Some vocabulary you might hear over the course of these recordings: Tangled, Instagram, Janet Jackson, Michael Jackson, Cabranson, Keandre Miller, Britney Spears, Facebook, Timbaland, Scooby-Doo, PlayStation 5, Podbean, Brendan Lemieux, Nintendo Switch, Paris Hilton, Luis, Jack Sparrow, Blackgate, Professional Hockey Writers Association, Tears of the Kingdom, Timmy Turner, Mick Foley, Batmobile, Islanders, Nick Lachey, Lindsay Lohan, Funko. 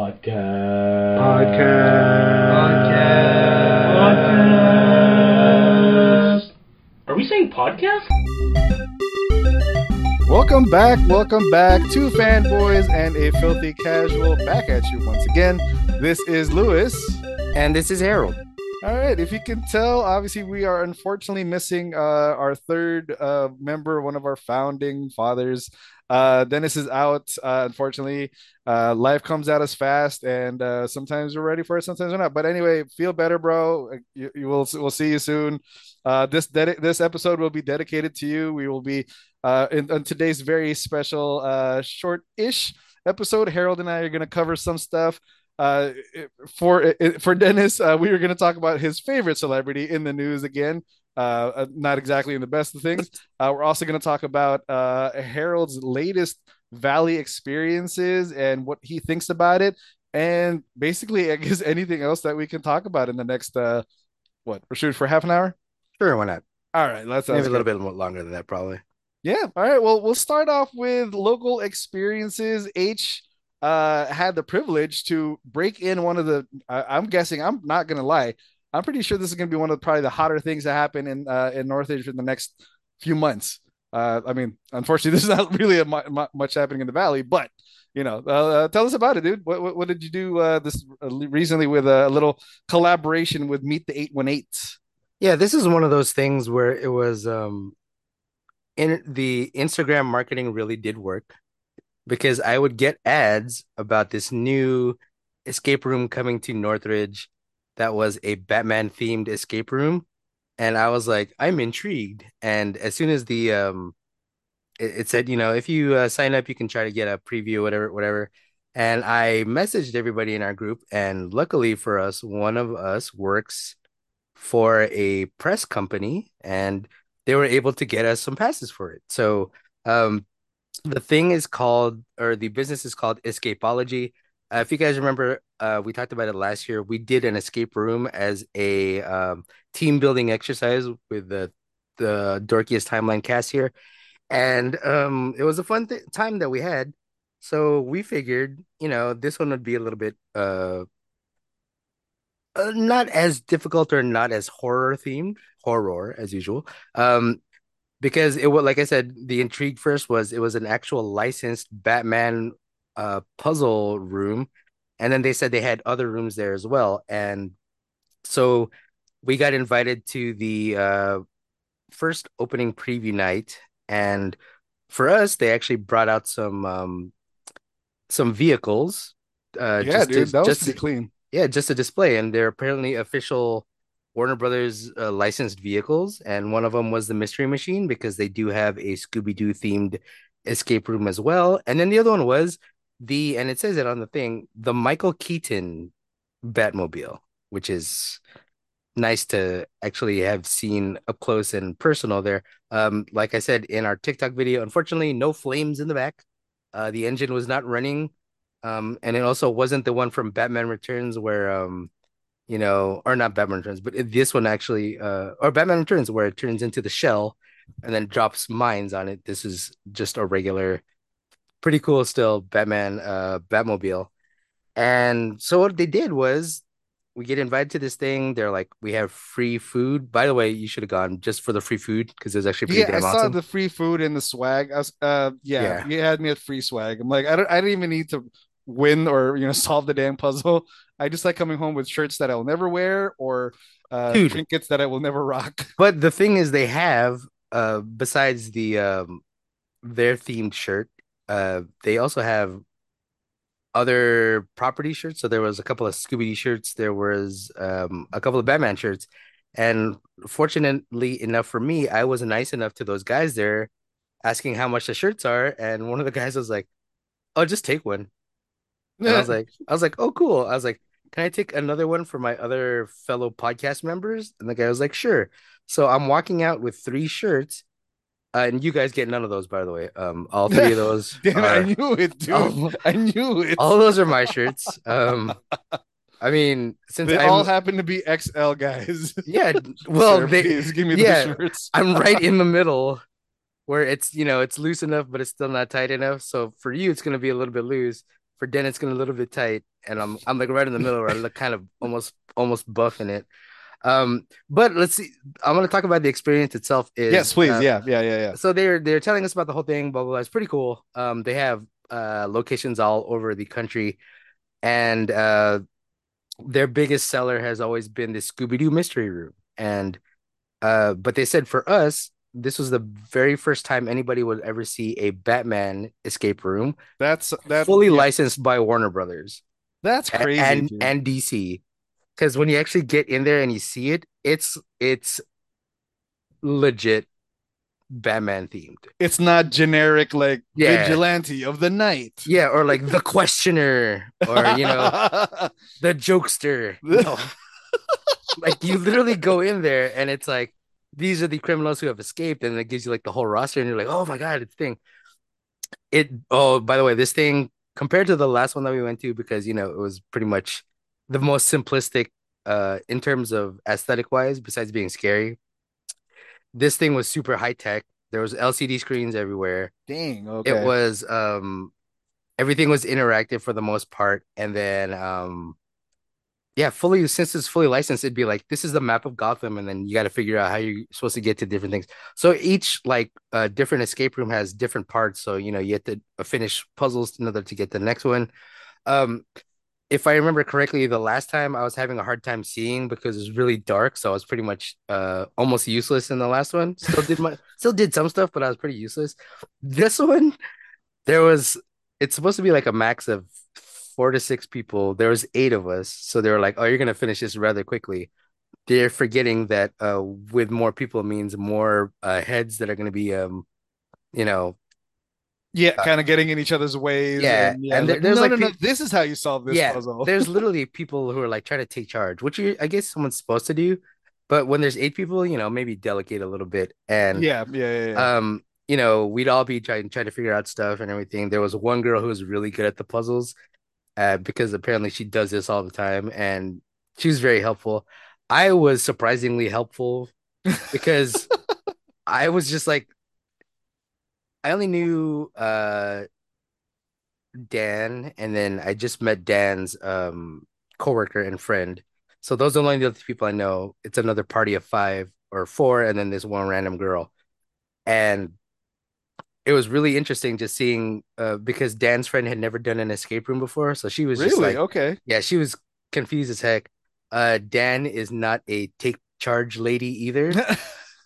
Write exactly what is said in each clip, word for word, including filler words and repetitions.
Podcast. Podcast. Podcast. Are we saying podcast? Welcome back, welcome back to Fanboys and a Filthy Casual, back at you once again. This is Luis. And this is Harold. All right, if you can tell, obviously we are unfortunately missing uh, our third uh, member, one of our founding fathers. Uh, Dennis is out, uh, unfortunately. Uh, life comes at us fast, and uh, sometimes we're ready for it, sometimes we're not. But anyway, feel better, bro. You, you will, we'll see you soon. Uh, this de- this episode will be dedicated to you. We will be Uh, in, in today's very special, uh, short-ish episode, Harold and I are going to cover some stuff. Uh, for for Dennis, uh, we are going to talk about his favorite celebrity in the news again. Uh, not exactly in the best of things. Uh, we're also going to talk about uh, Harold's latest Valley experiences and what he thinks about it, and basically, I guess anything else that we can talk about in the next uh, what we're shooting for half an hour. Sure, why not? All right, let's maybe a little bit longer than that, probably. Yeah. All right. Well, we'll start off with local experiences. H uh, had the privilege to break in one of the, uh, I'm guessing, I'm not going to lie, I'm pretty sure this is going to be one of probably the hotter things that happen in uh, in Northridge in the next few months. Uh, I mean, unfortunately, this is not really a mu- mu- much happening in the Valley, but, you know, uh, tell us about it, dude. What what, what did you do uh, this uh, recently with a little collaboration with Meet the eight one eights? Yeah, this is one of those things where it was um... in the Instagram marketing really did work, because I would get ads about this new escape room coming to Northridge that was a Batman themed escape room. And I was like, I'm intrigued. And as soon as the um, it, it said, you know, if you uh, sign up, you can try to get a preview, whatever, whatever. And I messaged everybody in our group. And luckily for us, one of us works for a press company, and they were able to get us some passes for it. So um, the thing is called, or the business is called Escapology. Uh, if you guys remember, uh, we talked about it last year. We did an escape room as a um, team building exercise with the, the dorkiest timeline cast here. And um, it was a fun th- time that we had. So we figured, you know, this one would be a little bit uh, uh, not as difficult or not as horror themed. Horror as usual, um, because it was, like I said, the intrigue first was it was an actual licensed Batman uh, puzzle room, and then they said they had other rooms there as well, and so we got invited to the uh, first opening preview night, and for us, they actually brought out some um, some vehicles, uh, yeah, just dude, to, that was just to, clean, yeah, just to display, and they're apparently official Warner Brothers uh, licensed vehicles, and one of them was the Mystery Machine, because they do have a Scooby-Doo themed escape room as well. And then the other one was the, and it says it on the thing, the Michael Keaton Batmobile, which is nice to actually have seen up close and personal there. Um, like I said in our TikTok video, unfortunately, no flames in the back. Uh, the engine was not running, um, and it also wasn't the one from Batman Returns where... Um, You know, or not Batman Returns, but this one actually, uh, or Batman Returns, where it turns into the shell and then drops mines on it. This is just a regular, pretty cool still Batman uh, Batmobile. And so what they did was we get invited to this thing. They're like, we have free food. By the way, you should have gone just for the free food, because it was actually pretty yeah, damn I awesome. I saw the free food and the swag. I was, uh, yeah, yeah, you had me at free swag. I'm like, I don't, I didn't even need to win or, you know, solve the damn puzzle. I just like coming home with shirts that I will never wear, or uh, trinkets that I will never rock. But the thing is, they have, uh, besides the um, their themed shirt, uh, they also have other property shirts. So there was a couple of Scooby-Doo shirts. There was um, a couple of Batman shirts. And fortunately enough for me, I was nice enough to those guys there asking how much the shirts are. And one of the guys was like, oh, just take one. And I was like, I was like, oh, cool. I was like, can I take another one for my other fellow podcast members? And the guy was like, sure. So I'm walking out with three shirts, uh, and you guys get none of those, by the way. Um, all three of those. Damn, are, I knew it, dude. All, I knew it. All those are my shirts. Um, I mean, since they I'm, all happen to be X L guys. Yeah. Well, sir, they please give me yeah, the shirts. I'm right in the middle, where it's, you know, it's loose enough, but it's still not tight enough. So for you, it's going to be a little bit loose. for dinner it's gonna a little bit tight, and I'm I'm like right in the middle where I look kind of almost almost buffing it. Um, but let's see. I'm gonna talk about the experience itself. Is yes, please. Uh, yeah, yeah, yeah, yeah. So they're they're telling us about the whole thing. Blah blah blah. It's pretty cool. Um, they have uh locations all over the country, and uh, their biggest seller has always been the Scooby-Doo mystery room. And uh, but they said for us, this was the very first time anybody would ever see a Batman escape room. That's that fully yeah. licensed by Warner Brothers. That's crazy, and dude. and D C. Because when you actually get in there and you see it, it's it's legit Batman themed. It's not generic like yeah. vigilante of the night. Yeah, or like the questioner, or you know, the jokester. No. Like you literally go in there and it's like these are the criminals who have escaped, and it gives you like the whole roster, and you're like, oh my god, it's thing. It oh, by the way, this thing compared to the last one that we went to, because you know it was pretty much the most simplistic uh, in terms of aesthetic wise, besides being scary. This thing was super high tech. There was L C D screens everywhere. Dang, okay. It was um, everything was interactive for the most part. And then um, yeah, fully since it's fully licensed, it'd be like, this is the map of Gotham, and then you got to figure out how you're supposed to get to different things. So each like uh, different escape room has different parts. So you know you have to finish puzzles in order to get the next one. Um, If I remember correctly, the last time I was having a hard time seeing because it was really dark, so I was pretty much uh, almost useless in the last one. Still did my, still did some stuff, but I was pretty useless. This one, there was it's supposed to be like a max of four to six people. There was eight of us, so they were like, "Oh, you're gonna finish this rather quickly." They're forgetting that uh, with more people means more uh, heads that are gonna be, um, you know. Yeah, uh, kind of getting in each other's ways. Yeah, and, yeah, and there, like, there's no, like no, no, people, this is how you solve this yeah, puzzle. There's literally people who are like trying to take charge, which you, I guess someone's supposed to do. But when there's eight people, you know, maybe delegate a little bit. And yeah, yeah, yeah. yeah. Um, you know, we'd all be trying trying to figure out stuff and everything. There was one girl who was really good at the puzzles, uh, because apparently she does this all the time, and she was very helpful. I was surprisingly helpful because I was just like. I only knew uh, Dan, and then I just met Dan's um, coworker and friend. So those are only the other people I know. It's another party of five or four, and then this one random girl. And it was really interesting just seeing uh, because Dan's friend had never done an escape room before, so she was really? just like, okay, yeah, she was confused as heck. Uh, Dan is not a take charge lady either.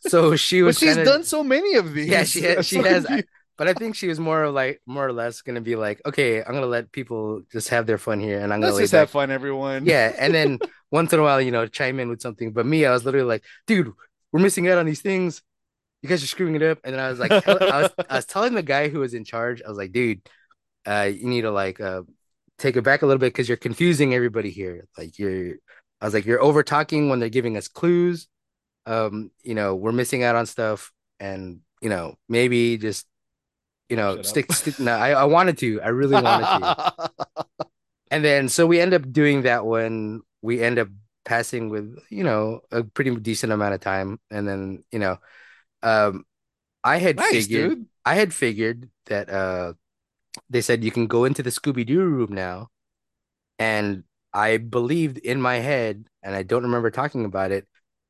So she was. But she's kinda, done so many of these. Yeah, she has. She has. I, but I think she was more like, more or less, gonna be like, okay, I'm gonna let people just have their fun here, and I'm Let's gonna just have fun, everyone. Yeah, and then once in a while, you know, chime in with something. But me, I was literally like, dude, we're missing out on these things. You guys are screwing it up. And then I was like, I was, I was telling the guy who was in charge, I was like, dude, uh, you need to like uh, take it back a little bit because you're confusing everybody here. Like you're, I was like, you're over talking when they're giving us clues. Um, you know, we're missing out on stuff, and you know, maybe just you know, Shut stick. stick no, I, I wanted to, I really wanted to. And then so we end up doing that one. We end up passing with you know a pretty decent amount of time, and then you know, um, I had nice, figured, dude. I had figured that uh, they said you can go into the Scooby-Doo room now, and I believed in my head, and I don't remember talking about it,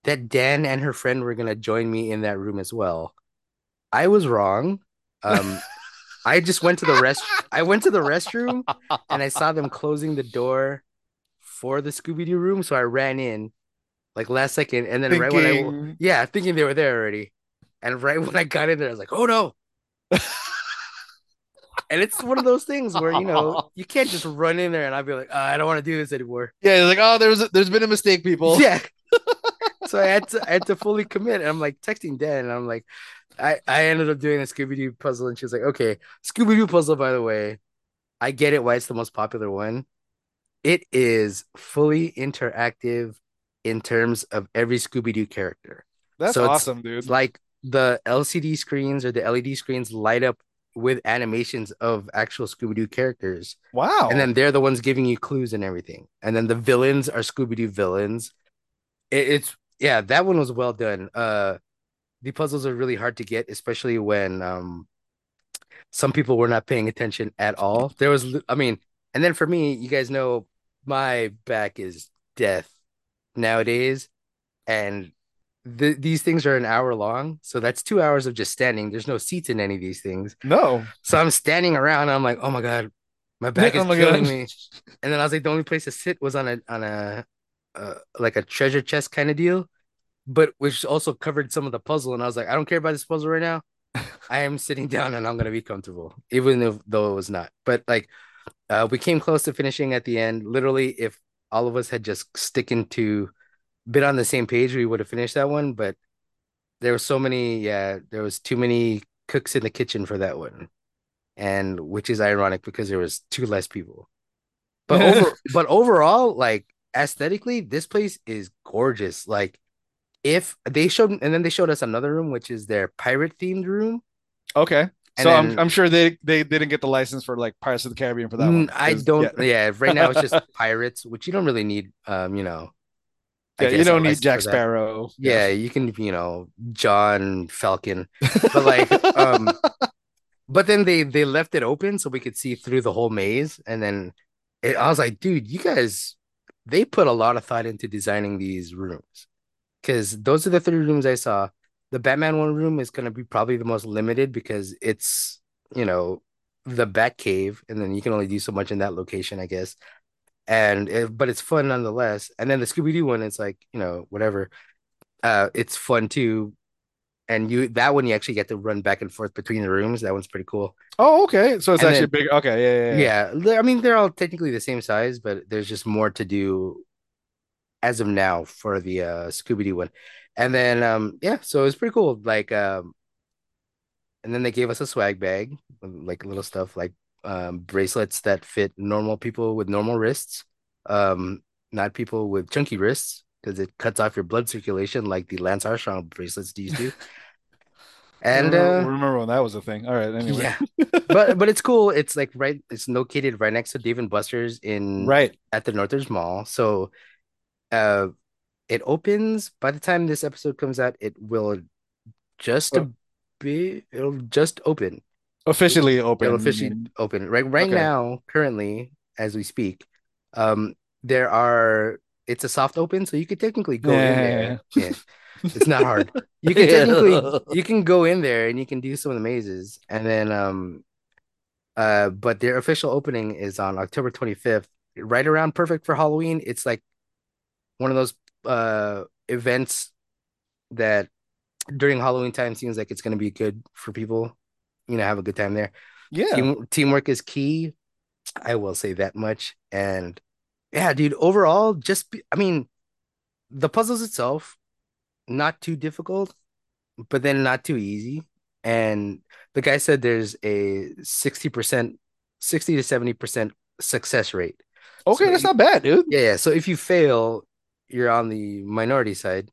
that Dan and her friend were going to join me in that room as well. I was wrong. Um, I just went to the rest. I went to the restroom and I saw them closing the door for the Scooby-Doo room. So I ran in like last second. And then thinking... right when I, yeah, thinking they were there already. And right when I got in there, I was like, oh no. And it's one of those things where, you know, you can't just run in there and I'll be like, oh, I don't want to do this anymore. Yeah. Like, oh, there's, there's been a mistake, people. Yeah. So I had to I had to fully commit. And I'm like texting Dan, and I'm like, I, I ended up doing a Scooby-Doo puzzle, and she was like, okay, Scooby-Doo puzzle, by the way, I get it why it's the most popular one. It is fully interactive in terms of every Scooby-Doo character. That's so awesome, dude. It's like the L C D screens or the L E D screens light up with animations of actual Scooby-Doo characters. Wow. And then they're the ones giving you clues and everything. And then the villains are Scooby-Doo villains. It, it's Yeah, that one was well done. Uh, the puzzles are really hard to get, especially when um, some people were not paying attention at all. There was, I mean, And then for me, you guys know my back is death nowadays. And th- these things are an hour long. So that's two hours of just standing. There's no seats in any of these things. No. So I'm standing around. And I'm like, oh, my God, my back is killing me. And then I was like, the only place to sit was on a on a uh, like a treasure chest kind of deal. But which also covered some of the puzzle. And I was like, I don't care about this puzzle right now. I am sitting down and I'm going to be comfortable, even though it was not. But like uh, we came close to finishing at the end. Literally, if all of us had just sticking to been on the same page, we would have finished that one. But there were so many. Yeah, there was too many cooks in the kitchen for that one. And which is ironic because there was two less people. But over, but overall, like aesthetically, this place is gorgeous. Like. If they showed, and then they showed us another room, which is their pirate themed room. Okay. And so then, I'm I'm sure they, they, they didn't get the license for like Pirates of the Caribbean for that one. I don't. Yeah. yeah right now it's just pirates, which you don't really need. Um, you know. Yeah, you don't need Jack Sparrow. Yeah, yeah, you can, you know, John Falcon, but like, um, but then they they left it open so we could see through the whole maze, and then it, I was like, dude, you guys, they put a lot of thought into designing these rooms. Because those are the three rooms I saw. The Batman one room is going to be probably the most limited because it's, you know, the Batcave. And then you can only do so much in that location, I guess. And it, but it's fun nonetheless. And then the Scooby-Doo one, it's like, you know, whatever. Uh, it's fun, too. And you that one, you actually get to run back and forth between the rooms. That one's pretty cool. Oh, okay. So it's and actually bigger. Okay. Yeah, yeah, yeah. Yeah. I mean, they're all technically the same size, but there's just more to do as of now for the uh, Scooby-Doo one. And then, um, yeah, so it was pretty cool. Like, um, and then they gave us a swag bag, like little stuff, like um, bracelets that fit normal people with normal wrists, um, not people with chunky wrists, because it cuts off your blood circulation like the Lance Armstrong bracelets used to. And I remember, uh, remember when that was a thing. All right, anyway. Yeah. but but it's cool. It's like right, it's located right next to Dave and Buster's in right at the Northridge Mall. So Uh, it opens by the time this episode comes out. It will just oh. be. It'll just open. Officially open. It'll officially open. Right, right okay. now, currently, as we speak, um, there are. It's a soft open, so you could technically go yeah. in there. Yeah, it's not hard. You can technically you can go in there and you can do some of the mazes, and then um, uh, but their official opening is on October twenty-fifth, right around perfect for Halloween. It's like one of those uh, events that during Halloween time seems like it's going to be good for people, you know, have a good time there. Yeah. Team, teamwork is key. I will say that much. And yeah, dude, overall, just, be, I mean, the puzzles itself, not too difficult, but then not too easy. And the guy said there's a sixty percent, sixty to seventy percent success rate. Okay. So that's you, not bad, dude. Yeah, yeah. So if you fail, you're on the minority side,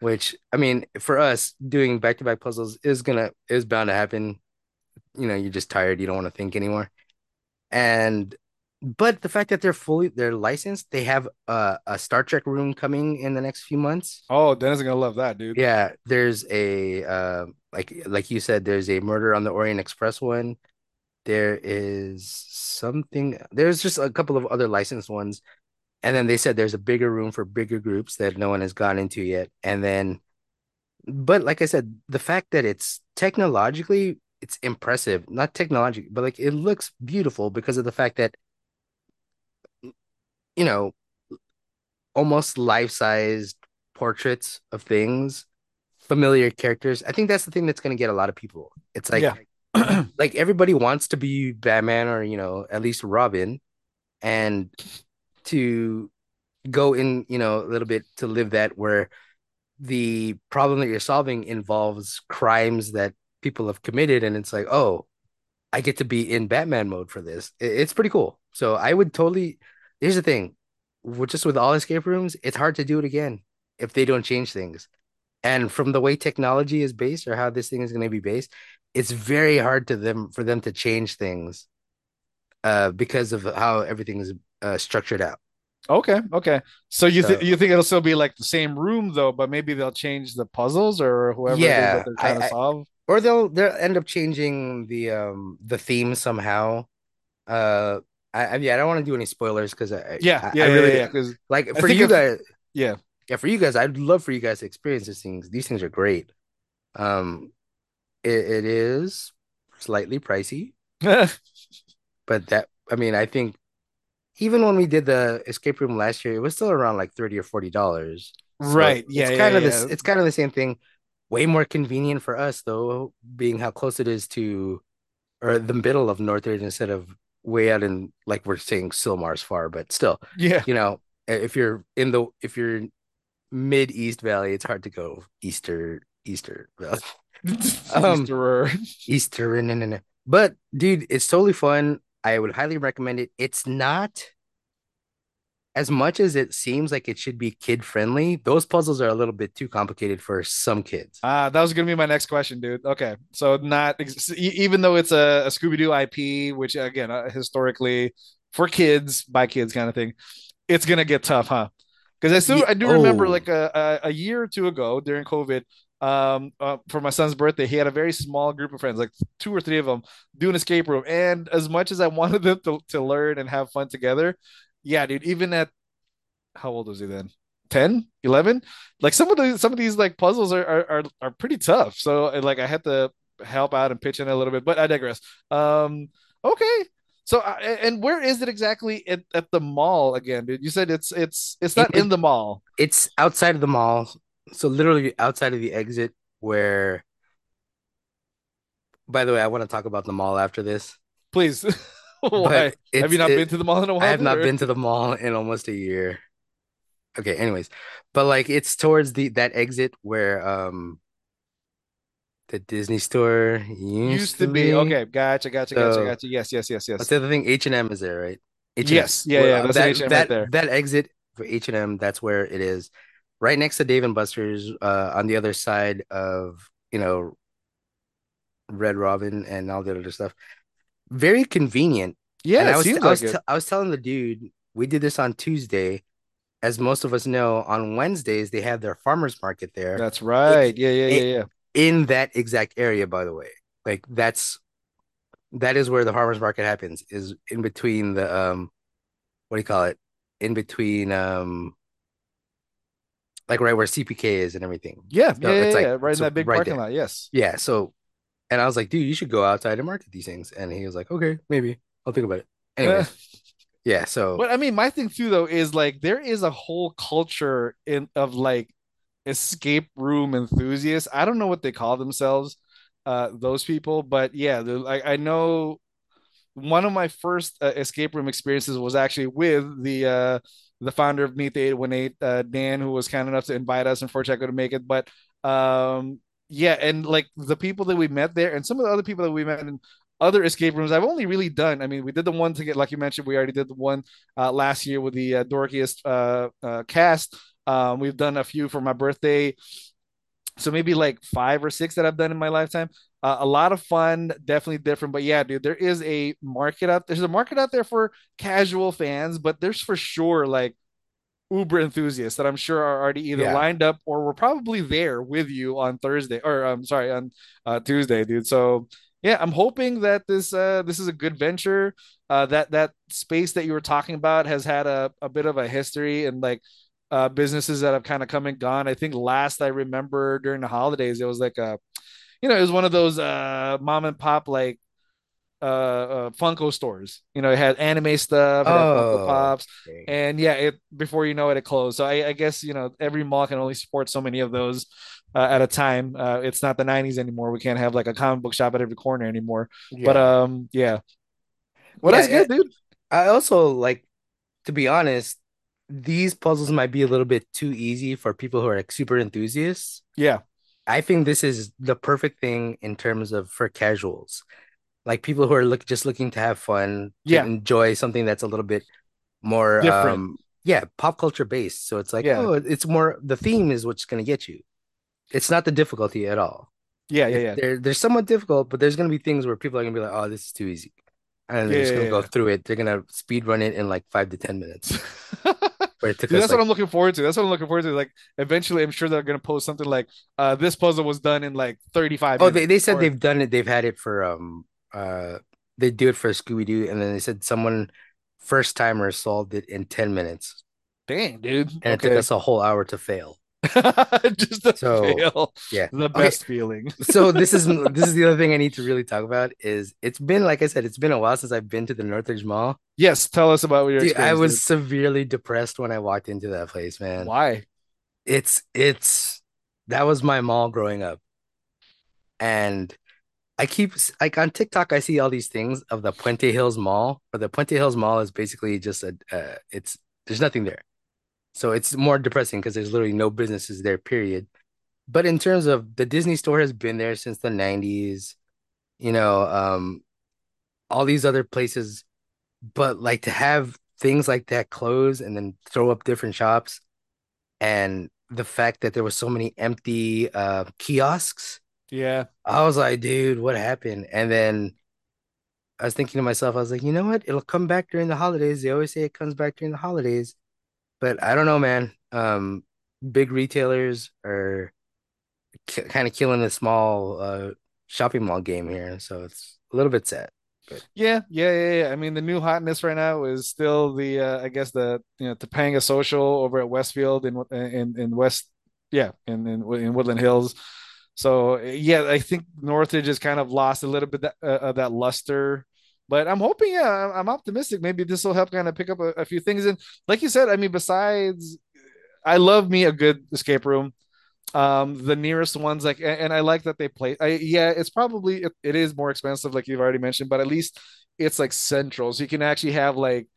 which I mean, for us doing back-to-back puzzles is gonna is bound to happen. You know, you're just tired. You don't want to think anymore. And but the fact that they're fully they're licensed, they have a, a Star Trek room coming in the next few months. Oh, Dennis is gonna love that, dude. Yeah, there's a uh, like like you said, there's a Murder on the Orient Express one. There is something. There's just a couple of other licensed ones. And then they said there's a bigger room for bigger groups that no one has gone into yet. And then, but like I said, the fact that it's technologically, it's impressive, not technological, but like it looks beautiful because of the fact that, you know, almost life-sized portraits of things, familiar characters. I think that's the thing that's going to get a lot of people. It's like, yeah. like everybody wants to be Batman or, you know, at least Robin. And to go in, you know, a little bit to live that where the problem that you're solving involves crimes that people have committed. And it's like, oh, I get to be in Batman mode for this. It's pretty cool. So I would totally, here's the thing, just with all escape rooms, it's hard to do it again if they don't change things. And from the way technology is based or how this thing is going to be based, it's very hard to them for them to change things uh, because of how everything is Uh, structured out. Okay, okay. So you th- so, you think it'll still be like the same room though, but maybe they'll change the puzzles or whoever yeah, it is that they're trying I, to solve, I, or they'll they'll end up changing the um the theme somehow. Uh, I, I yeah, I don't want to do any spoilers because I yeah I, yeah I really yeah, yeah. like for you if, guys yeah yeah for you guys I'd love for you guys to experience these things. These things are great. Um, it, it is slightly pricey, but that I mean I think even when we did the escape room last year, it was still around like thirty or forty dollars. So right. Yeah. It's yeah, kind yeah, of this. Yeah. It's kind of the same thing. Way more convenient for us though, being how close it is to, or the middle of Northridge instead of way out in like we're saying Silmar's far, but still. Yeah. You know, if you're in the if you're mid East Valley, it's hard to go Easter Easter Valley. um, Easterer. Easter. No, no, no. But dude, it's totally fun. I would highly recommend it. It's not as much as it seems like it should be kid friendly. Those puzzles are a little bit too complicated for some kids. Ah, uh, that was going to be my next question, dude. Okay. So not ex- even though it's a, a Scooby-Doo I P, which again, uh, historically for kids by kids kind of thing, it's going to get tough, huh? Because I still, yeah. I do oh. remember like a, a, a year or two ago during COVID, um uh, for my son's birthday, he had a very small group of friends, like two or three of them, do an escape room. And as much as I wanted them to, to learn and have fun together, yeah, dude, even at how old was he then, ten, eleven, like some of the some of these like puzzles are are are, are pretty tough, so like I had to help out and pitch in a little bit, but I digress. Um okay, so and where is it exactly at, at the mall again, dude? You said it's it's it's not it, in the mall, it's outside of the mall. So literally outside of the exit where, by the way, I want to talk about the mall after this. Please. Why? Have you not it, been to the mall in a while? I have or? not been to the mall in almost a year. Okay. Anyways, but like it's towards the, that exit where, um, the Disney store used, used to be. be. Okay. Gotcha. Gotcha. So, gotcha. Gotcha. Yes. Yes. Yes. Yes. That's the other thing. H and M is there, right? H and M. Yes. Yeah. Well, yeah. That's that, H and M that, right there. That exit for H and M, that's where it is. Right next to Dave and Buster's, uh, on the other side of, you know, Red Robin and all the other stuff. Very convenient. Yeah, and I was, I, was like t- I was telling the dude, we did this on Tuesday. As most of us know, on Wednesdays, they have their farmer's market there. That's right. It, yeah, yeah, yeah, it, yeah. In that exact area, by the way. Like, that's, that is where the farmer's market happens, is in between the, um, what do you call it? In between, um, like right where C P K is and everything. Yeah, so yeah, it's like, yeah, right so in that big right parking there. lot. Yes. Yeah. So, and I was like, dude, you should go outside and market these things. And he was like, okay, maybe I'll think about it. Anyway, yeah. So, but I mean, my thing too though is like there is a whole culture in of like escape room enthusiasts. I don't know what they call themselves, uh, those people, but yeah, I I know one of my first uh, escape room experiences was actually with the. Uh, the founder of Meet the eight one eight, uh, Dan, who was kind enough to invite us. Unfortunately, I couldn't make it, but um, yeah. And like the people that we met there and some of the other people that we met in other escape rooms, I've only really done. I mean, we did the one to get, like you mentioned, we already did the one uh, last year with the uh, dorkiest uh, uh, cast. Um, we've done a few for my birthday. So maybe like five or six that I've done in my lifetime. Uh, a lot of fun, definitely different. But yeah, dude, there is a market out there. There's a market out there for casual fans, but there's for sure like Uber enthusiasts that I'm sure are already either yeah. lined up or were probably there with you on Thursday or I'm sorry, on uh, Tuesday, dude. So yeah, I'm hoping that this uh, this is a good venture. Uh, that that space that you were talking about has had a, a bit of a history and like uh, businesses that have kind of come and gone. I think last I remember during the holidays, it was like a You know, it was one of those uh, mom and pop like uh, uh, Funko stores. You know, it had anime stuff, it had oh, Funko Pops, dang. and yeah, it before you know it, it closed. So I, I guess you know every mall can only support so many of those uh, at a time. Uh, it's not the nineties anymore. We can't have like a comic book shop at every corner anymore. Yeah. But um, yeah, well, yeah, that's good, dude. I also like, to be honest, these puzzles might be a little bit too easy for people who are like super enthusiasts. Yeah. I think this is the perfect thing in terms of for casuals, like people who are look, just looking to have fun, yeah. enjoy something that's a little bit more, different. Um, yeah, pop culture based. So it's like, yeah. oh, it's more, the theme is what's going to get you. It's not the difficulty at all. Yeah, yeah, yeah. They're, they're somewhat difficult, but there's going to be things where people are going to be like, oh, this is too easy. And they're yeah, just going to yeah, go yeah. through it. They're going to speed run it in like five to ten minutes. Dude, that's like, what I'm looking forward to. That's what I'm looking forward to. Like, eventually, I'm sure they're gonna post something like, "Uh, this puzzle was done in like thirty-five." Oh, minutes they, they said or... they've done it. They've had it for um, uh, they do it for Scooby-Doo, and then they said someone First timer solved it in ten minutes. Dang, dude. And okay. It took us a whole hour to fail. Just to so, fail. Yeah. The best okay. feeling. So this is this is the other thing I need to really talk about is it's been, like I said, it's been a while since I've been to the Northridge Mall. Yes. Tell us about what your dude, experience I was is. Severely depressed when I walked into that place, man. Why? It's it's that was my mall growing up. And I keep like on TikTok, I see all these things of the Puente Hills Mall, but the Puente Hills Mall is basically just a uh, it's there's nothing there. So it's more depressing because there's literally no businesses there, period. But in terms of the Disney store has been there since the nineties, you know, um, all these other places. But like to have things like that close and then throw up different shops. And the fact that there were so many empty uh, kiosks. Yeah. I was like, dude, what happened? And then I was thinking to myself, I was like, you know what? It'll come back during the holidays. They always say it comes back during the holidays. But I don't know, man. Um, big retailers are ki- kind of killing the small uh, shopping mall game here. So it's a little bit sad. But... Yeah, yeah, yeah, yeah. I mean, the new hotness right now is still the, uh, I guess, the, you know, Topanga Social over at Westfield in in, in West, yeah, in, in, in Woodland Hills. So, yeah, I think Northridge has kind of lost a little bit that, uh, of that luster. But I'm hoping, yeah, I'm optimistic. Maybe this will help kind of pick up a, a few things. And like you said, I mean, besides, I love me a good escape room. Um, the nearest ones, like, and, and I like that they play. I, yeah, it's probably, it, it is more expensive, like you've already mentioned, but at least it's like central. So you can actually have like,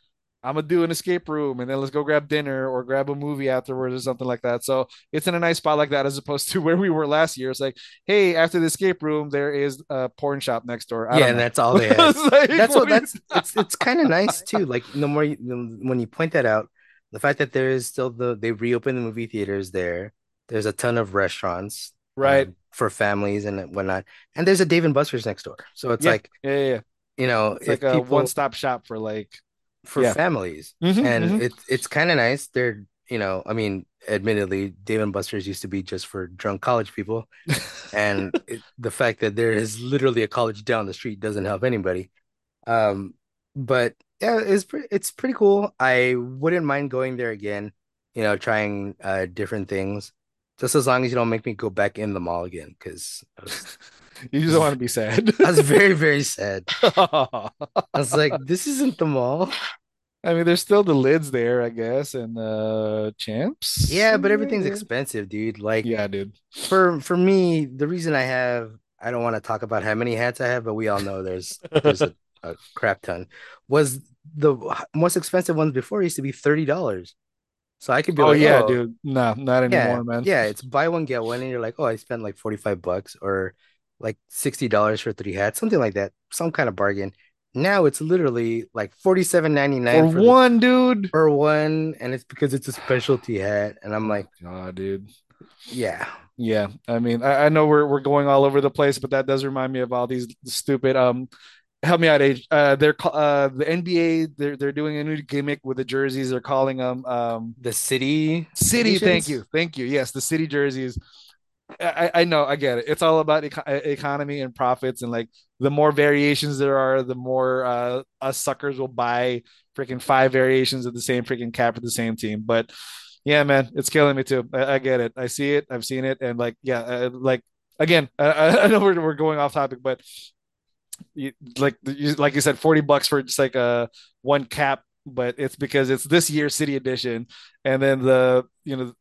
I'm going to do an escape room and then let's go grab dinner or grab a movie afterwards or something like that. So it's in a nice spot like that, as opposed to where we were last year. It's like, hey, after the escape room, there is a porn shop next door. I yeah. And that's all they have. Like, that's what, what that's, it's, it's kind of nice too. Like the more, you, when you point that out, the fact that there is still the, they reopened the movie theaters there. There's a ton of restaurants, right. Um, for families and whatnot. And there's a Dave and Buster's next door. So it's yeah. like, yeah, yeah, yeah, you know, it's like a people... one-stop shop for like, for yeah. families. Mm-hmm, and mm-hmm. it's it's kind of nice. They're, you know, I mean, admittedly, Dave and Buster's used to be just for drunk college people. And it, the fact that there is literally a college down the street doesn't help anybody. Um, but yeah, it's, pre- it's pretty cool. I wouldn't mind going there again, you know, trying uh, different things. Just as long as you don't make me go back in the mall again, because... You just don't want to be sad. I was very, very sad. I was like, this isn't the mall. I mean, there's still the lids there, I guess, and uh, Champs. Yeah, but everything's expensive, dude. Like, yeah, dude. For for me, the reason I have, I don't want to talk about how many hats I have, but we all know there's there's a, a crap ton. Was the most expensive ones before used to be thirty dollars. So I could be oh, like, yeah, oh yeah, dude, no, not anymore, yeah, man. Yeah, it's buy one get one, and you're like, oh, I spent like forty-five bucks or like sixty dollars for three hats, something like that, some kind of bargain. Now it's literally like forty-seven ninety-nine for, for one, the, dude, for one, and it's because it's a specialty hat, and I'm like, oh, dude, yeah, yeah. I mean, I, I know we're we're going all over the place, but that does remind me of all these stupid. Um, help me out, Age. Uh, they're uh the N B A. They're they're doing a new gimmick with the jerseys. They're calling them um the city city. Editions? Thank you, thank you. Yes, the city jerseys. I, I know, I get it. It's all about eco- economy and profits, and like the more variations there are, the more uh, us suckers will buy freaking five variations of the same freaking cap for the same team. But yeah, man, it's killing me too. I, I get it. I see it. I've seen it. And like, yeah, uh, like again, I, I know we're we're going off topic, but you, like you, like you said, forty bucks for just like a one cap, but it's because it's this year's city edition, and then the you know.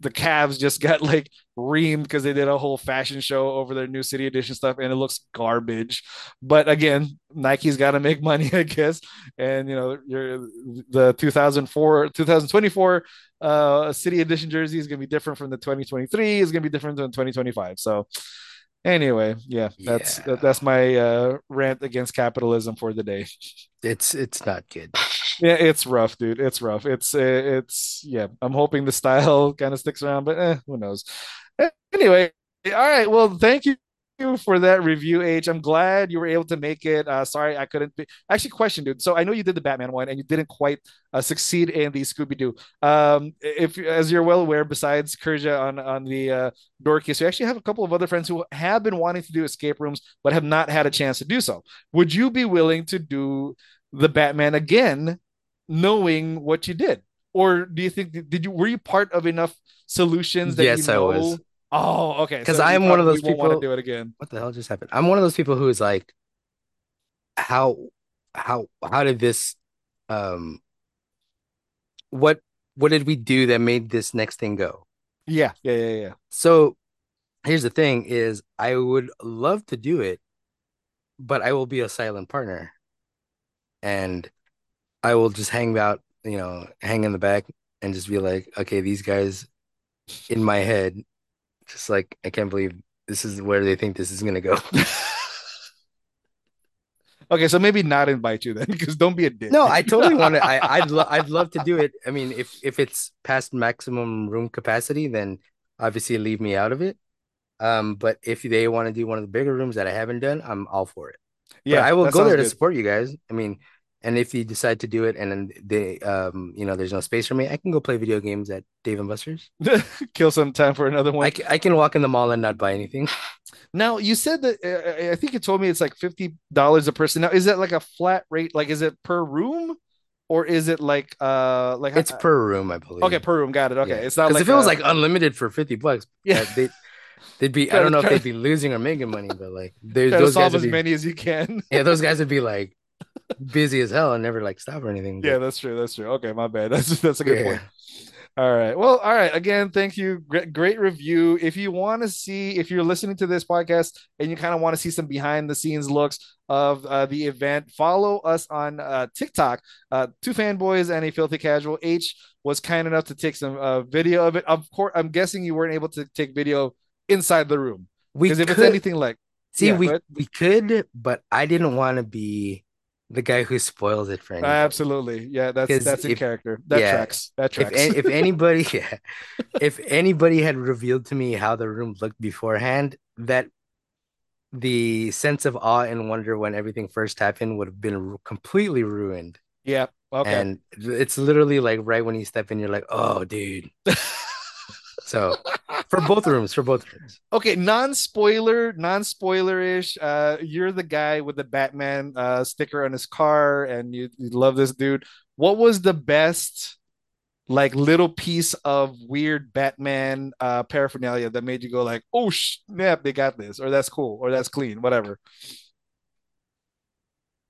The Cavs just got like reamed because they did a whole fashion show over their new city edition stuff, and it looks garbage. But again, Nike's got to make money, I guess. And you know, you're, the two thousand four, twenty twenty-four uh, city edition jersey is going to be different from the twenty twenty-three. It's going to be different than twenty twenty-five. So, anyway, yeah, that's yeah. that's my uh, rant against capitalism for the day. It's it's not good. Yeah, it's rough, dude. It's rough. It's, it's, yeah. I'm hoping the style kind of sticks around, but eh, who knows? Anyway, all right. Well, thank you for that review, H. I'm glad you were able to make it. Uh, sorry, I couldn't be. Actually, question, dude. So I know you did the Batman one, and you didn't quite uh, succeed in the Scooby-Doo. Um, if as you're well aware, besides Kurja on on the uh, Dorcas, we actually have a couple of other friends who have been wanting to do escape rooms, but have not had a chance to do so. Would you be willing to do the Batman again? knowing what you did? Or do you think, did you, were you part of enough solutions that yes, you know? Yes, I was. Oh, okay. Because so I am one of those people. Want to do it again. What the hell just happened? I'm one of those people who is like, how, how, how did this, um, what, what did we do that made this next thing go? Yeah, yeah, yeah, yeah. So here's the thing: is I would love to do it, but I will be a silent partner, and I will just hang out, you know, hang in the back, and just be like, okay, these guys, in my head. Just like, I can't believe this is where they think this is going to go. Okay, so maybe not invite you then, because don't be a dick. No, I totally want to. I, I'd lo- I'd love to do it. I mean, if, if it's past maximum room capacity, then obviously leave me out of it. Um, but if they want to do one of the bigger rooms that I haven't done, I'm all for it. Yeah, but I will go there good. to support you guys. I mean, and if you decide to do it and then they, um, you know, there's no space for me, I can go play video games at Dave and Buster's. Kill some time for another one. I, c- I can walk in the mall and not buy anything. Now, you said that, uh, I think you told me it's like fifty dollars a person. Now, is that like a flat rate? Like, is it per room? Or is it like, uh, like it's I, per room, I believe. Okay, per room. Got it. Okay. Yeah. It's not like, if it was a, like unlimited for fifty bucks, yeah, they'd, they'd be, I don't know if they'd be losing or making money, but like, there's those solve guys as be, many as you can. Yeah, those guys would be like, busy as hell and never like stop or anything. But... yeah, that's true. That's true. Okay, my bad. That's that's a good yeah. point. All right. Well, all right. Again, thank you. Great, great review. If you want to see, if you're listening to this podcast and you kind of want to see some behind the scenes looks of uh, the event, follow us on uh, TikTok. Uh, Two Fanboys and A Filthy Casual. H was kind enough to take some uh, video of it. Of course, I'm guessing you weren't able to take video inside the room. Because if could... it's anything like, see, yeah, we but... we could, but I didn't want to be the guy who spoils it for anyone. Absolutely. Yeah, that's that's in character. That yeah, tracks. That tracks. If, if anybody yeah, if anybody had revealed to me how the room looked beforehand, that the sense of awe and wonder when everything first happened would have been completely ruined. Yeah. Okay. And it's literally like right when you step in, you're like, oh, dude. So for both rooms, for both rooms. Okay, non-spoiler, non-spoiler-ish. Uh, you're the guy with the Batman uh, sticker on his car, and you, you love this dude. What was the best, like, little piece of weird Batman uh, paraphernalia that made you go like, oh snap, they got this, or that's cool, or that's clean, whatever?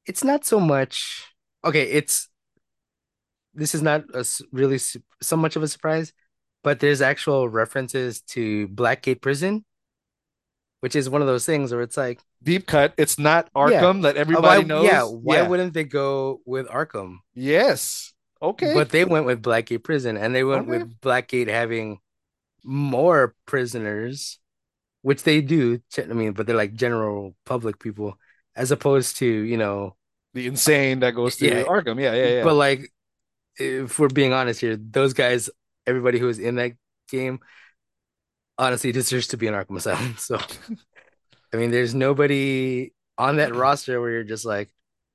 It's not so much. Okay, it's this is not a really so much of a surprise. But there's actual references to Blackgate prison, which is one of those things where it's like deep cut. It's not Arkham yeah. that everybody oh, why, knows. Yeah. Why yeah. wouldn't they go with Arkham? Yes. Okay. But they went with Blackgate prison, and they went okay. with Blackgate having more prisoners, which they do. I mean, but they're like general public people as opposed to, you know, the insane that goes to yeah. Arkham. Yeah. Yeah. Yeah. But like, if we're being honest here, those guys, everybody who was in that game honestly deserves to be an Arkham Asylum. So, I mean, there's nobody on that roster where you're just like,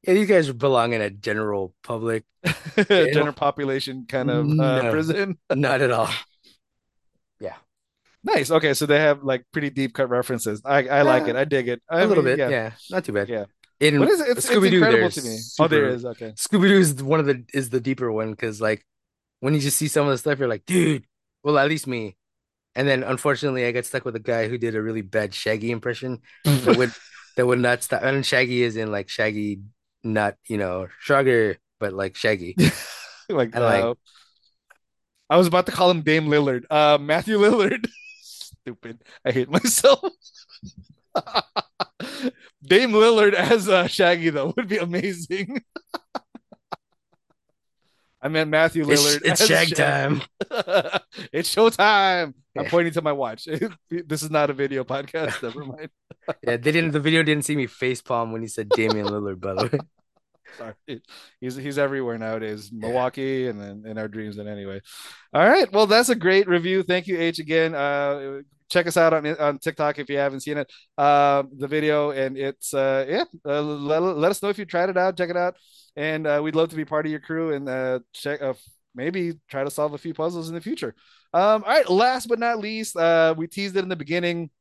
yeah, these guys belong in a general public, general population kind of uh, no, prison. Not at all. Yeah. Nice. Okay. So they have like pretty deep cut references. I, I yeah, like it. I dig it. I a mean, little bit. Yeah. yeah. Not too bad. Yeah. In, what is it? It's, Scooby-Doo, it's incredible to me. Super, oh, there is. Okay. Scooby-Doo is one of the, is the deeper one. Cause like, when you just see some of the stuff, you're like, dude, well, at least me. And then, unfortunately, I got stuck with a guy who did a really bad Shaggy impression that would that would not stop. And Shaggy is in like Shaggy, not, you know, Shugger, but like Shaggy. like, and, uh, like, I was about to call him Dame Lillard. Uh, Matthew Lillard. Stupid. I hate myself. Dame Lillard as uh, Shaggy, though, would be amazing. I meant Matthew Lillard. It's, it's shag Shag. time. It's showtime. Yeah. I'm pointing to my watch. This is not a video podcast. Never mind. yeah, they didn't. The video didn't see me facepalm when he said Damian Lillard. By the way, sorry, he's he's everywhere nowadays. Yeah. Milwaukee and then in our dreams. And anyway, all right. Well, that's a great review. Thank you, H. Again, uh, check us out on on TikTok if you haven't seen it. Uh, the video and it's uh, yeah. Uh, let, let us know if you tried it out. Check it out. And uh, we'd love to be part of your crew and uh, check, uh, maybe try to solve a few puzzles in the future. Um, all right. Last but not least, uh, we teased it in the beginning.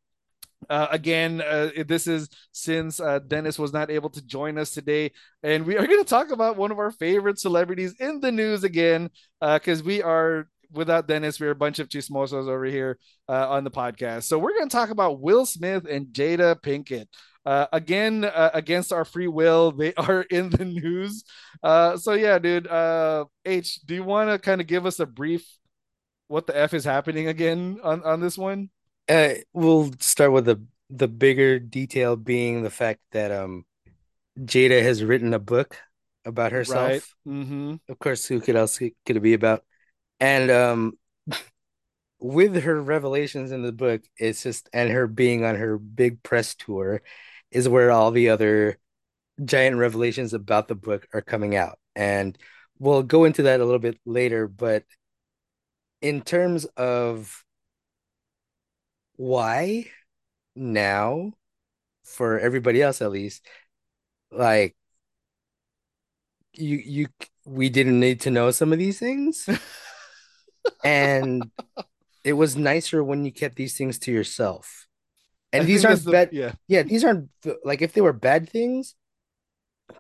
Uh, again, uh, this is since uh, Dennis was not able to join us today. And we are going to talk about one of our favorite celebrities in the news again, because uh, we are, without Dennis, we're a bunch of chismosos over here uh, on the podcast. So we're going to talk about Will Smith and Jada Pinkett. Uh, again, uh, against our free will, they are in the news. Uh, so yeah, dude, uh, H, do you want to kind of give us a brief what the F is happening again on, on this one? Uh, we'll start with the the bigger detail being the fact that um, Jada has written a book about herself. Right. Mm-hmm. Of course, who could else could it be about? And um, with her revelations in the book, it's just, and her being on her big press tour is where all the other giant revelations about the book are coming out. And we'll go into that a little bit later. But in terms of why now, for everybody else at least, like you you we didn't need to know some of these things. And it was nicer when you kept these things to yourself. And I these aren't the, bad yeah. yeah, these aren't, like, if they were bad things,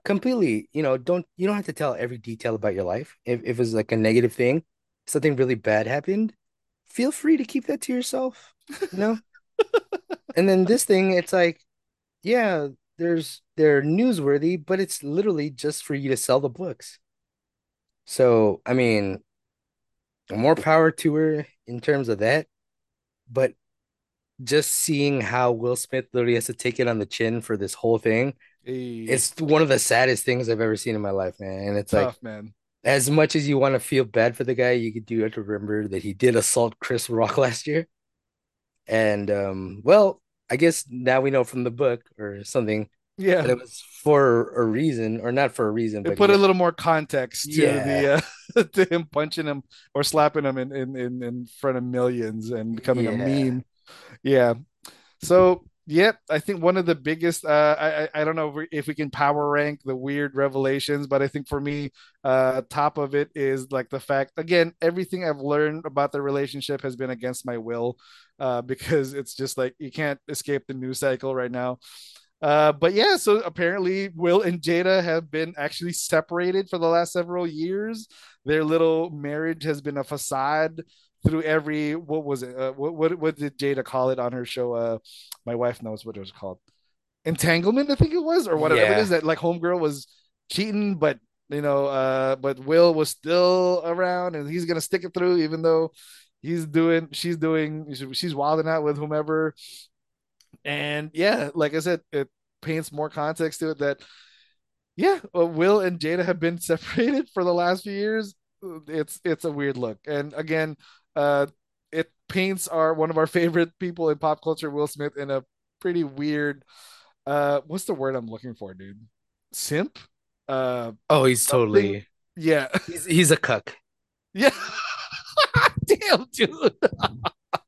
completely, you know, don't you don't have to tell every detail about your life. If if it's like a negative thing, something really bad happened, feel free to keep that to yourself. You know? And then this thing, it's like, yeah, there's they're newsworthy, but it's literally just for you to sell the books. So, I mean, more power to her in terms of that. But just seeing how Will Smith literally has to take it on the chin for this whole thing, hey. It's one of the saddest things I've ever seen in my life, man. And it's tough, like, man. As much as you want to feel bad for the guy, you do have to remember that he did assault Chris Rock last year. And, um, well, I guess now we know from the book or something. Yeah. That it was for a reason, or not for a reason. It but put yeah. a little more context to, yeah. the, uh, to him punching him or slapping him in, in, in, in front of millions and becoming yeah. a meme. Yeah. So, yep. I think one of the biggest, uh, I, I don't know if we can power rank the weird revelations, but I think for me, uh, top of it is like the fact, again, everything I've learned about the relationship has been against my will, uh, because it's just like, you can't escape the news cycle right now. Uh, but yeah, so apparently Will and Jada have been actually separated for the last several years. Their little marriage has been a facade through every, what was it? Uh, what, what what did Jada call it on her show? Uh, my wife knows what it was called. Entanglement, I think it was, or whatever yeah. it is that like homegirl was cheating, but you know, uh, but Will was still around and he's gonna stick it through, even though he's doing, she's doing, she's wilding out with whomever. And yeah, like I said, it paints more context to it that yeah, Will and Jada have been separated for the last few years. It's it's a weird look, and again, uh, it paints our one of our favorite people in pop culture, Will Smith, in a pretty weird. Uh, what's the word I'm looking for, dude? Simp. Uh, oh, he's something. Totally. Yeah, he's, he's a cuck. Yeah. Damn, dude.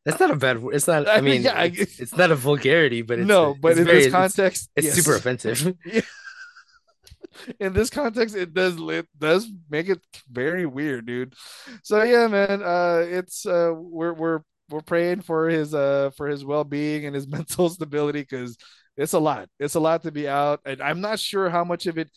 That's not a bad word. It's not. I mean, I mean yeah, I, it's, it's not a vulgarity, but it's, no. But it's in very, this context, it's, it's yes. super offensive. Yeah. In this context, it does it does make it very weird, dude. So yeah, man. Uh, it's uh, we're we're we're praying for his uh for his well being and his mental stability, because it's a lot. It's a lot to be out, and I'm not sure how much of it.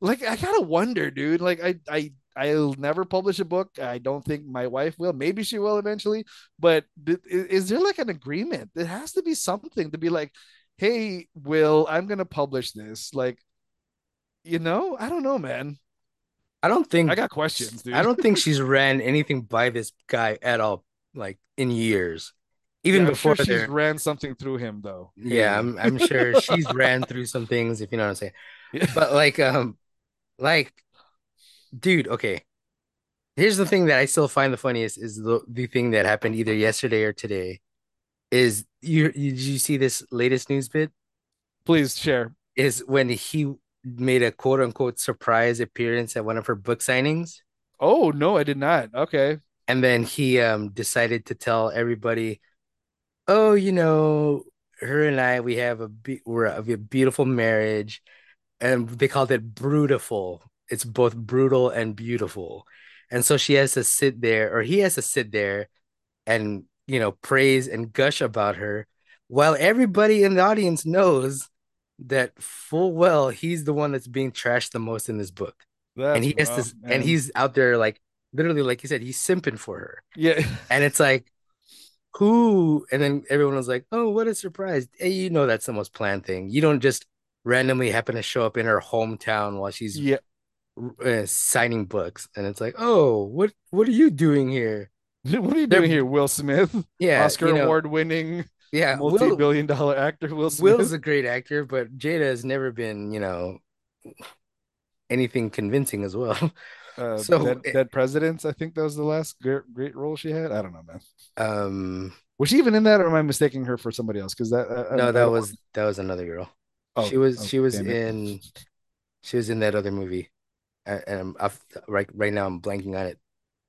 Like, I gotta wonder, dude. Like, I I. I'll never publish a book. I don't think my wife will. Maybe she will eventually. But th- is there like an agreement? There has to be something to be like, hey, Will, I'm going to publish this. Like, you know, I don't know, man. I don't think I got questions, dude. I don't think she's ran anything by this guy at all, like in years. Even yeah, before I'm sure she's ran something through him, though. Yeah, I'm, I'm sure she's ran through some things, if you know what I'm saying. Yeah. But like, um, like. Dude, okay. Here's the thing that I still find the funniest is the, the thing that happened either yesterday or today. Is you, you did you see this latest news bit? Please share. Is when he made a quote unquote surprise appearance at one of her book signings. Oh no, I did not. Okay. And then he um decided to tell everybody, oh, you know, her and I, we have a be- we're a, a beautiful marriage, and they called it brutiful. It's both brutal and beautiful. And so she has to sit there, or he has to sit there and, you know, praise and gush about her. while everybody in the audience knows that full well he's the one that's being trashed the most in this book. That's and he has rough, to, man. And he's out there like literally, like you said, he's simping for her. Yeah. And it's like, who? And then everyone was like, oh, what a surprise. Hey, you know, that's the most planned thing. You don't just randomly happen to show up in her hometown while she's yeah. uh, signing books. And it's like, oh, what, what are you doing here? What are you doing They're, here, Will Smith? Yeah. Oscar you know, award winning. Yeah. Multi-billion Will, dollar actor. Will Smith. Will's a great actor, but Jada has never been, you know, anything convincing as well. Uh, so Dead, it, Dead Presidents, I think that was the last great, great role she had. I don't know, man. Um, was she even in that, or am I mistaking her for somebody else? Because that uh, no, that was one. that was another girl. Oh, she was oh, she was in it. she was in that other movie, I, and I'm right right now I'm blanking on it.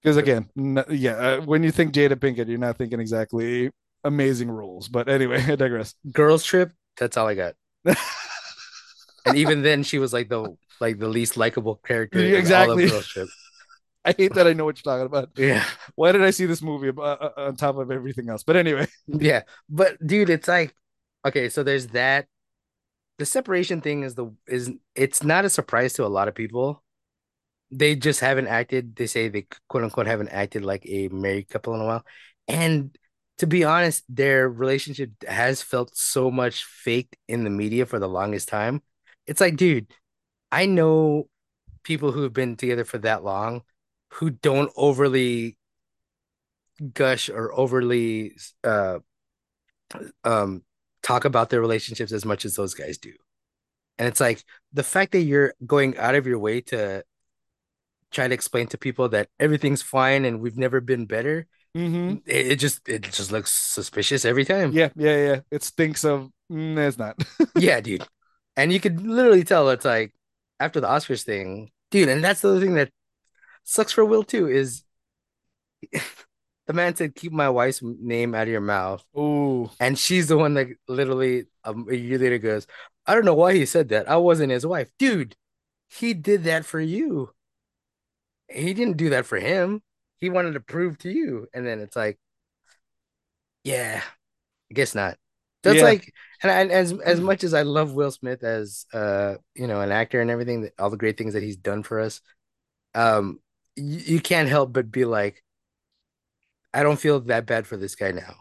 Because again, no, yeah, uh, when you think Jada Pinkett, you're not thinking exactly amazing roles. But anyway, I digress. Girls Trip. That's all I got. And even then, she was like the like the least likable character exactly. in all of Girls Trip. I hate that I know what you're talking about. Yeah. Why did I see this movie about, uh, on top of everything else? But anyway. Yeah. But dude, it's like, okay, so there's that. The separation thing is the is it's not a surprise to a lot of people. They just haven't acted. They say they quote unquote haven't acted like a married couple in a while. And to be honest, their relationship has felt so much faked in the media for the longest time. It's like, dude, I know people who have been together for that long who don't overly gush or overly uh, um, talk about their relationships as much as those guys do. And it's like the fact that you're going out of your way to try to explain to people that everything's fine and we've never been better. Mm-hmm. It, it just it just looks suspicious every time. Yeah, yeah, yeah. It stinks of mm, it's not. Yeah, dude. And you could literally tell it's like after the Oscars thing, dude. And that's the other thing that sucks for Will too is the man said, "Keep my wife's name out of your mouth." Ooh. And she's the one that literally um, a year later goes, "I don't know why he said that. I wasn't his wife, dude. He did that for you. He didn't do that for him. He wanted to prove to you." And then it's like, yeah, I guess not. That's yeah. like, and, and as as much as I love Will Smith as uh you know an actor and everything, all the great things that he's done for us, um, you, you can't help but be like, I don't feel that bad for this guy now,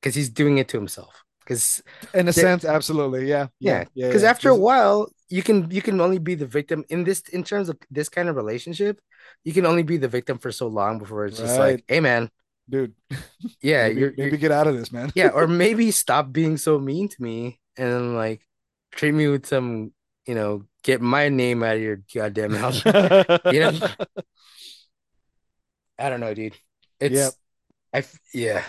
because he's doing it to himself. Because in a sense, absolutely, yeah, yeah, because yeah, yeah, yeah. after a while, you can you can only be the victim in this in terms of this kind of relationship. You can only be the victim for so long before it's right. just like, hey, man. Dude, yeah, maybe, you're, maybe you're, get out of this, man. Yeah, or maybe stop being so mean to me and like treat me with some, you know, get my name out of your goddamn mouth. You know, I don't know, dude. It's yep. I yeah,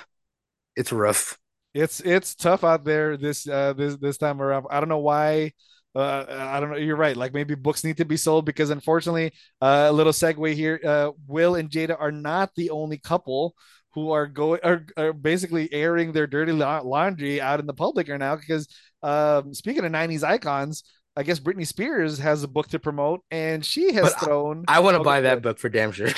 it's rough. It's it's tough out there this uh, this this time around. I don't know why. Uh, I don't know. You're right. Like maybe books need to be sold because unfortunately, uh, a little segue here. Uh, Will and Jada are not the only couple who are going are, are basically airing their dirty la- laundry out in the public right now. Because um, speaking of nineties icons, I guess Britney Spears has a book to promote, and she has but thrown. I, I want to buy that book for damn sure.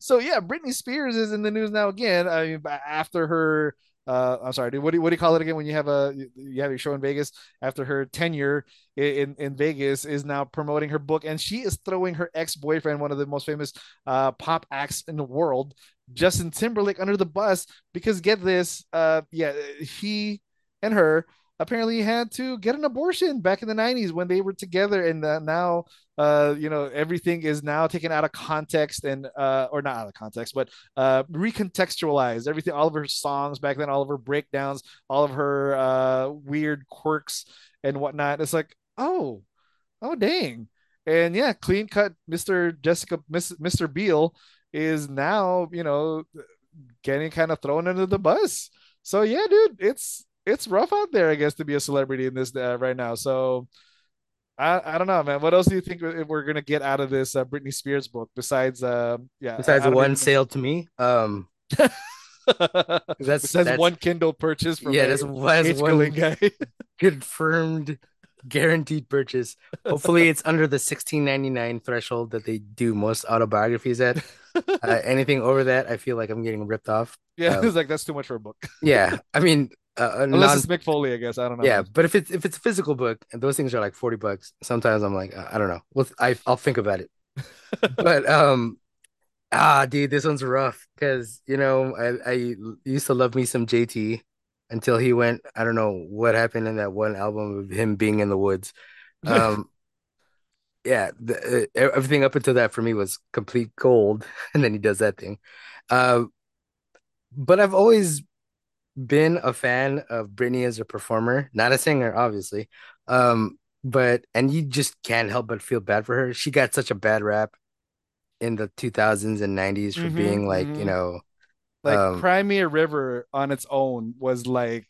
So yeah, Britney Spears is in the news now again. I mean, after her. Uh, I'm sorry, dude. What do you, what do you call it again when you have a you have your show in Vegas? After her tenure in, in Vegas is now promoting her book, and she is throwing her ex-boyfriend, one of the most famous uh, pop acts in the world, Justin Timberlake, under the bus because get this, uh, yeah, he and her apparently had to get an abortion back in the nineties when they were together, and uh, now uh, you know everything is now taken out of context and uh, or not out of context, but uh, recontextualized. Everything, all of her songs back then, all of her breakdowns, all of her uh, weird quirks and whatnot. It's like, oh, oh, dang, and yeah, clean cut, Mister Jessica, Mister Biel is now you know getting kind of thrown under the bus. So yeah, dude, it's. It's rough out there, I guess, to be a celebrity in this uh, right now. So I I don't know, man. What else do you think we're going to get out of this uh, Britney Spears book besides, uh, yeah, besides the one sale to me? Um, that's, besides that's one Kindle purchase. From yeah, that's, that's one guy. Confirmed, guaranteed purchase. Hopefully it's under the sixteen ninety-nine threshold that they do most autobiographies at. Uh, anything over that, I feel like I'm getting ripped off. Yeah, um, it's like that's too much for a book. Yeah, I mean, Uh, Unless non- it's Mick Foley, I guess. I don't know. Yeah, but if it's if it's a physical book and those things are like forty bucks, sometimes I'm like, uh, I don't know. Well, I I'll think about it. But um, ah, dude, this one's rough because you know I I used to love me some J T until he went. I don't know what happened in that one album of him being in the woods. Um, yeah, the, uh, everything up until that for me was complete gold, and then he does that thing. Uh, but I've always been a fan of Britney as a performer, not a singer, obviously. Um, but and you just can't help but feel bad for her. She got such a bad rap in the two thousands and nineties for mm-hmm, being like, mm-hmm. you know, like um, Cry Me a River on its own was like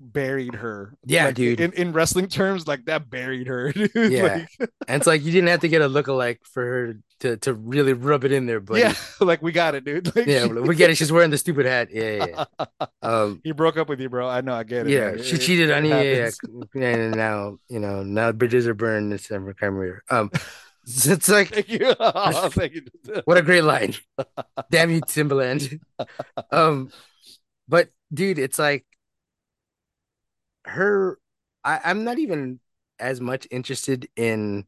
buried her. Yeah, like, dude. In, in wrestling terms, like that buried her. Dude. Yeah, like... and it's like you didn't have to get a lookalike for her to to really rub it in there, buddy. Yeah, like we got it, dude. Like, yeah, she... we get it. She's wearing the stupid hat. Yeah, yeah. Um, he broke up with you, bro. I know. I get it. Yeah, it, she cheated it, on you. Yeah, yeah. And now you know. Now bridges are burned. It's never coming. Um, it's like thank you. Oh, thank you. What a great line. Damn you, Timbaland. Um, but dude, it's like. Her, I, I'm not even as much interested in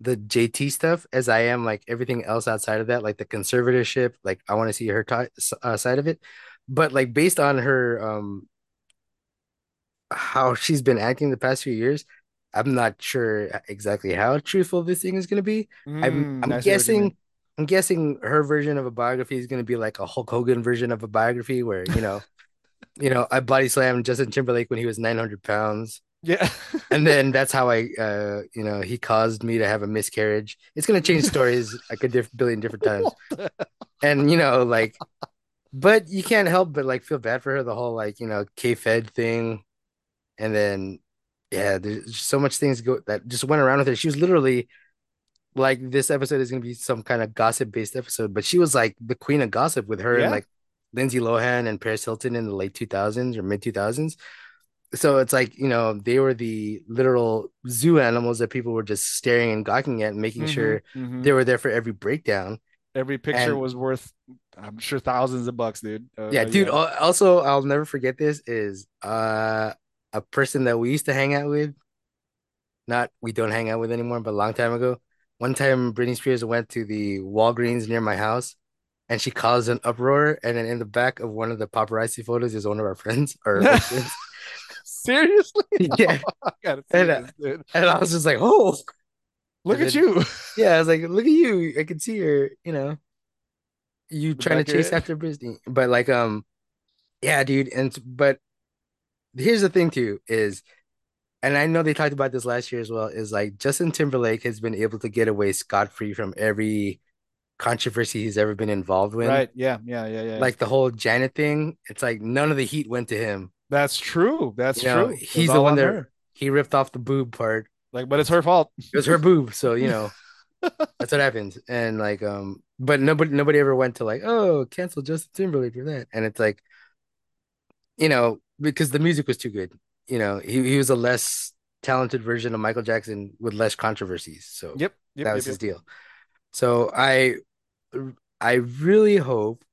the J T stuff as I am like everything else outside of that, like the conservatorship. Like I want to see her t- uh, side of it, but like based on her, um, how she's been acting the past few years, I'm not sure exactly how truthful this thing is going to be. Mm, I'm, I'm guessing, I'm guessing her version of a biography is going to be like a Hulk Hogan version of a biography, where you know. You know, I body slammed Justin Timberlake when he was nine hundred pounds. Yeah. And then that's how I, uh, you know, he caused me to have a miscarriage. It's going to change stories like a diff- billion different times. And, you know, like, but you can't help but like feel bad for her. The whole like, you know, K-Fed thing. And then, yeah, there's so much things go- that just went around with her. She was literally like, this episode is going to be some kind of gossip based episode. But she was like the queen of gossip with her. Yeah. And, like, Lindsay Lohan and Paris Hilton in the late two thousands or mid two thousands. So it's like, you know, they were the literal zoo animals that people were just staring and gawking at and making mm-hmm, sure mm-hmm. they were there for every breakdown. Every picture and, was worth, I'm sure, thousands of bucks, dude. Uh, yeah, dude. Yeah. Also, I'll never forget this is uh, a person that we used to hang out with. Not we don't hang out with anymore, but a long time ago. One time, Britney Spears went to the Walgreens near my house. And she caused an uproar, and then in the back of one of the paparazzi photos is one of our friends. Or friends. Seriously? Yeah. Oh, I gotta see and, this, dude. And I was just like, oh. Look and at then, you. Yeah, I was like, look at you. I can see her, you know, you the trying to chase after Britney. But like, um, yeah, dude. And but here's the thing, too, is, and I know they talked about this last year as well, is like Justin Timberlake has been able to get away scot-free from every controversy he's ever been involved with. Right. Yeah. Yeah. Yeah. Yeah. Like the whole Janet thing. It's like none of the heat went to him. That's true. That's you know, true. He's the one on that her. He ripped off the boob part. Like, but it's her fault. It was her boob. So, you know, that's what happens. And like, um, but nobody, nobody ever went to like, oh, cancel Justin Timberlake for that. And it's like, you know, because the music was too good. You know, he, he was a less talented version of Michael Jackson with less controversies. So yep, yep that was yep, his yep. deal. So I, I really hope,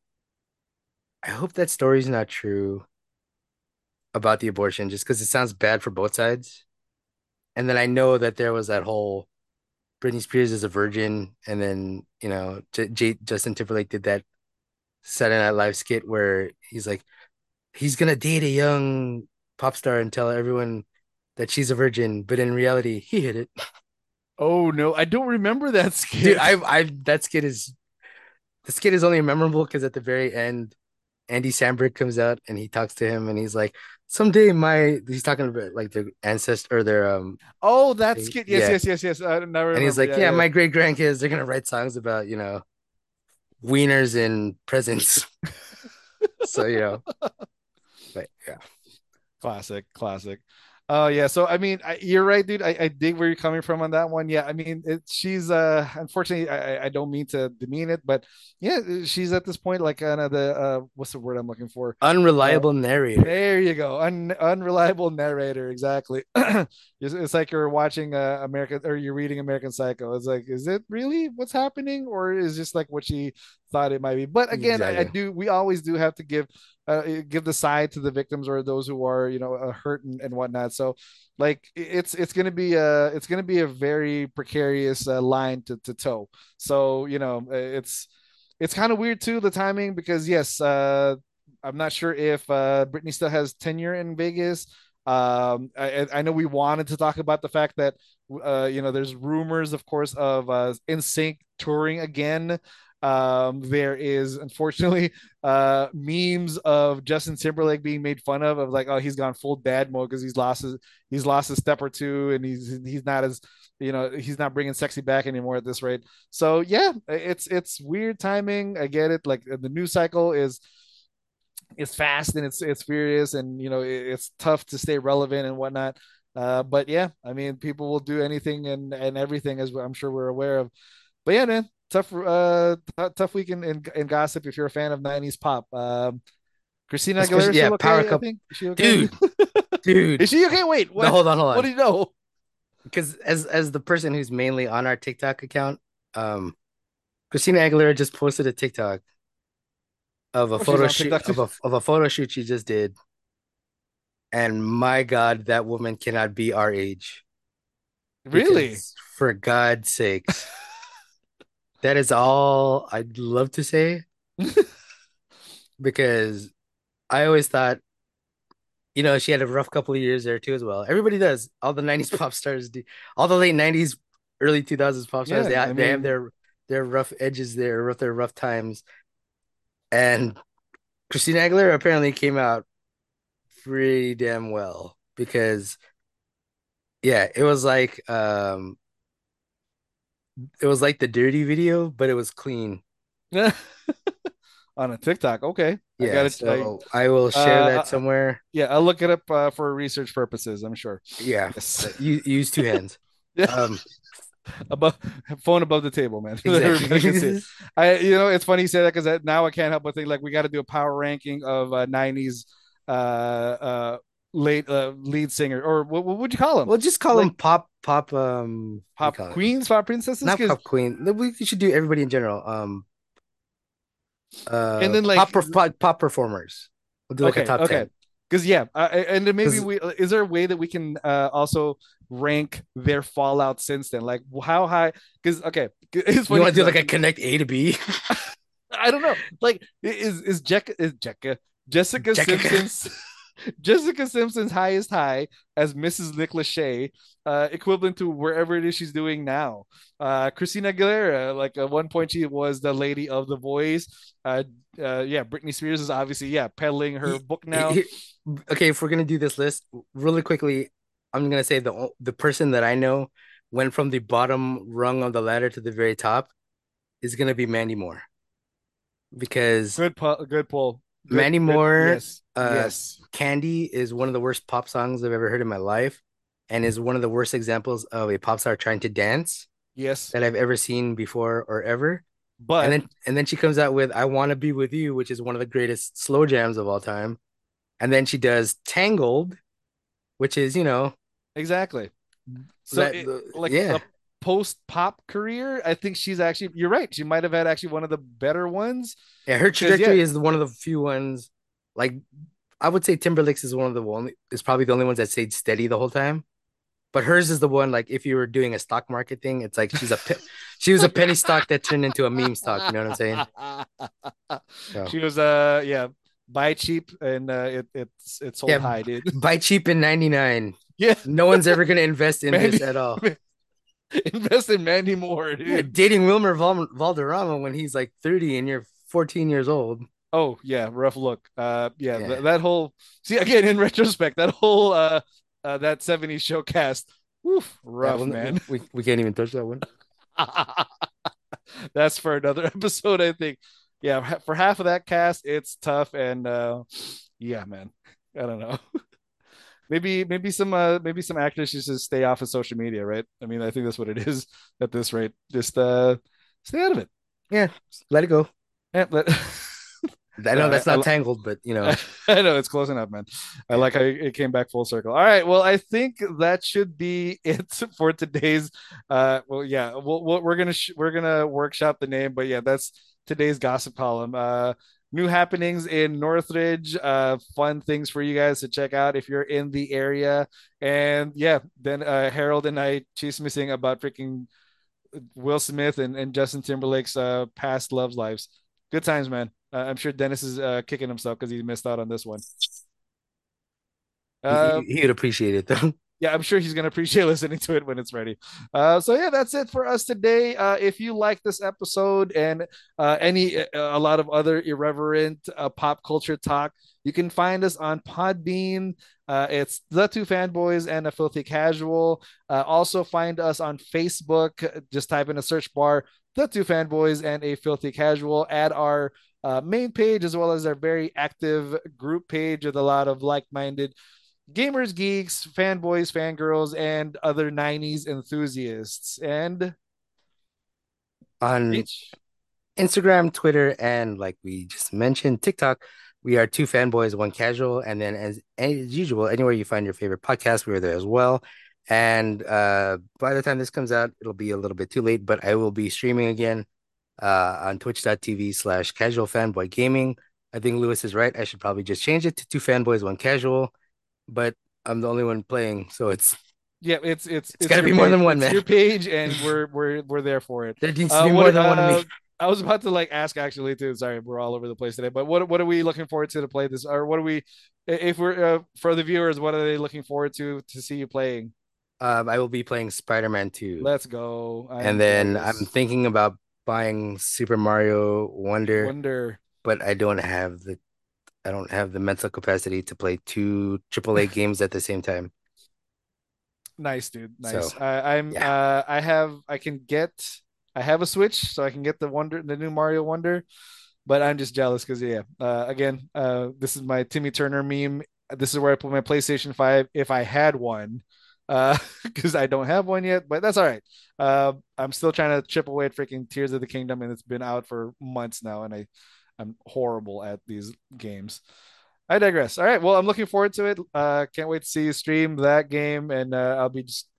I hope that story's not true about the abortion, just because it sounds bad for both sides. And then I know that there was that whole Britney Spears is a virgin. And then, you know, J- J- Justin Timberlake did that Saturday Night Live skit where he's like, he's going to date a young pop star and tell everyone that she's a virgin. But in reality, he hid it. Oh, no, I don't remember that skit. Dude, I, I, that skit is... The skit is only memorable because at the very end, Andy Samberg comes out and he talks to him and he's like, someday my... He's talking about like their ancestor or their... um. Oh, that they, skit. Yes, yeah. yes, yes, yes. I don't remember. And he's like, yeah, yeah, yeah. my great-grandkids, they're going to write songs about, you know, wieners and presents. So, you know. But, yeah. Classic, classic. Oh, yeah. So, I mean, I, you're right, dude. I, I dig where you're coming from on that one. Yeah. I mean, it, she's uh, unfortunately, I, I don't mean to demean it, but yeah, she's at this point like kind of the uh, what's the word I'm looking for? Unreliable uh, narrator. There you go. Un, unreliable narrator. Exactly. it's, it's like you're watching uh, American or you're reading American Psycho. It's like, is it really what's happening? Or is just like what she thought it might be. But again, yeah, yeah. I, I do. We always do have to give uh, give the side to the victims or those who are, you know, uh, hurt and, and whatnot. So like it's it's gonna be a it's gonna be a very precarious uh, line to, to toe. So you know, it's it's kind of weird too, the timing, because yes, uh, I'm not sure if uh, Britney still has tenure in Vegas. Um, I, I know we wanted to talk about the fact that uh, you know, there's rumors, of course, of uh, N Sync touring again. Um, there is unfortunately uh, memes of Justin Timberlake being made fun of, of like, oh, he's gone full dad mode because he's lost his he's lost a step or two, and he's he's not as you know he's not bringing sexy back anymore at this rate. So yeah, it's it's weird timing. I get it. Like the news cycle is. It's fast and it's it's furious, and you know it, it's tough to stay relevant and whatnot. Uh, but yeah, I mean, people will do anything and, and everything, as I'm sure we're aware of. But yeah, man, tough uh t- tough week in, in, in gossip if you're a fan of nineties pop. Um, Christina Aguilera, yeah, okay, power couple. Okay? Dude, dude, is she okay? Wait, what? No, hold on, hold on. What do you know? Because as as the person who's mainly on our TikTok account, um, Christina Aguilera just posted a TikTok. Of a, photo shoot, of, a, of a photo shoot she just did. And my God, that woman cannot be our age. Really? Because, for God's sake. That is all I'd love to say. Because I always thought, you know, she had a rough couple of years there too as well. Everybody does. All the nineties pop stars do. All the late nineties, early two thousands pop stars, yeah, they, I mean... they have their, their rough edges there, their rough times. And Christina Aguilera apparently came out pretty damn well, because, yeah, it was like um, it was like the dirty video, but it was clean. On a TikTok, okay. Yeah, I, gotta, so I, I will share uh, that somewhere. Yeah, I'll look it up uh, for research purposes, I'm sure. Yeah, yes. you, use two hands. Yeah. Um, above phone above the table, man. Exactly. I you know it's funny you say that, because now I can't help but think, like, we got to do a power ranking of uh, nineties uh uh late uh, lead singer, or what, what would you call them? Well, just call like, them pop pop um pop queens, pop princesses, not pop queen. We should do everybody in general. Um uh and then like pop perf- pop performers. We'll do like okay, a top okay. ten. Because yeah, uh, and then maybe we is there a way that we can uh, also rank their fallout since then? Like how high? Because okay, it's you want to do like a connect A to B. I don't know. Like is is Jack is Jekka, Jessica Jekka. Simpson's Jessica Simpson's highest high as Missus Nick Lachey, uh, equivalent to wherever it is she's doing now. Uh, Christina Aguilera, like at one point she was the lady of The Voice. Uh, uh, yeah, Britney Spears is obviously yeah peddling her book now. Okay, if we're gonna do this list really quickly, I'm gonna say the the person that I know went from the bottom rung of the ladder to the very top is gonna be Mandy Moore, because good pu- good pull. Good, Mandy Moore, good, yes, uh, yes. Candy is one of the worst pop songs I've ever heard in my life, and is one of the worst examples of a pop star trying to dance. Yes, that I've ever seen before or ever. But and then and then she comes out with "I Want to Be With You," which is one of the greatest slow jams of all time. And then she does Tangled, which is, you know, exactly. So that, it, like yeah. a post pop career, I think she's actually, you're right. She might have had actually one of the better ones. Yeah, her trajectory yeah. is one of the few ones. Like I would say Timberlake's is one of the only is probably the only ones that stayed steady the whole time. But hers is the one, like if you were doing a stock market thing, it's like she's a pe- she was a penny stock that turned into a meme stock. You know what I'm saying? So. She was uh yeah. Buy cheap and uh, it it's it's sold yeah, high, dude. Buy cheap in ninety-nine. Yeah, no one's ever gonna invest in Mandy, this at all. Man, invest in Mandy Moore, dude. Yeah, dating Wilmer Val- Valderrama when he's like thirty and you're fourteen years old. Oh yeah, rough look. Uh, yeah, yeah. Th- that whole see again in retrospect, that whole uh, uh that seventies show cast, oof, rough one, man. We we can't even touch that one. That's for another episode, I think. Yeah, for half of that cast, it's tough, and uh, yeah, man, I don't know. maybe, maybe some, uh, maybe some actors should just stay off of social media, right? I mean, I think that's what it is at this rate. Just uh, stay out of it. Yeah, let it go. Yeah, let... I know that's not I, Tangled, but you know, I know it's close enough, man. I like how it came back full circle. All right, well, I think that should be it for today's. Uh, well, yeah, we'll, we'll, we're gonna sh- we're gonna workshop the name, but yeah, that's. today's gossip column. Uh, new happenings in Northridge, uh, fun things for you guys to check out if you're in the area. And yeah, then uh, Harold and I chismissing about freaking Will Smith and, and Justin Timberlake's uh, past love lives. Good times, man. Uh, I'm sure Dennis is uh, kicking himself because he missed out on this one. Uh, he, he would appreciate it, though. Yeah, I'm sure he's going to appreciate listening to it when it's ready. Uh, so, yeah, that's it for us today. Uh, if you like this episode and uh, any uh, a lot of other irreverent uh, pop culture talk, you can find us on Podbean. Uh, it's The Two Fanboys and A Filthy Casual. Uh, also find us on Facebook. Just type in a search bar, The Two Fanboys and A Filthy Casual. Add our uh, main page as well as our very active group page with a lot of like-minded gamers, geeks, fanboys, fangirls, and other nineties enthusiasts. And on H- Instagram, Twitter, and like we just mentioned, TikTok, we are Two Fanboys, One Casual. And then as, as usual, anywhere you find your favorite podcast, we are there as well. And uh, by the time this comes out, it'll be a little bit too late, but I will be streaming again uh, on twitch.tv slash casual fanboy gaming. I think Luis is right. I should probably just change it to Two Fanboys, One Casual. But I'm the only one playing, so it's yeah, it's it's it's, it's gotta be page, more than one, man. Your page, and we're we're we're there for it. There needs to be uh, more what, than uh, one of me. I was about to like ask actually too. Sorry, we're all over the place today. But what what are we looking forward to to play this? Or what are we, if we're uh, for the viewers, what are they looking forward to to see you playing? Um, I will be playing Spider-Man two. Let's go! I and then nervous. I'm thinking about buying Super Mario Wonder. Wonder, but I don't have the. I don't have the mental capacity to play two triple A games at the same time. Nice, dude. Nice. So, uh, I'm. Yeah. Uh, I have. I can get. I have a Switch, so I can get the Wonder, the new Mario Wonder. But I'm just jealous because, yeah. Uh, again, uh, this is my Timmy Turner meme. This is where I put my PlayStation five if I had one, because uh, I don't have one yet. But that's all right. Uh, I'm still trying to chip away at freaking Tears of the Kingdom, and it's been out for months now, and I. I'm horrible at these games. I digress. All right. Well, I'm looking forward to it. Uh, can't wait to see you stream that game, and uh, I'll be just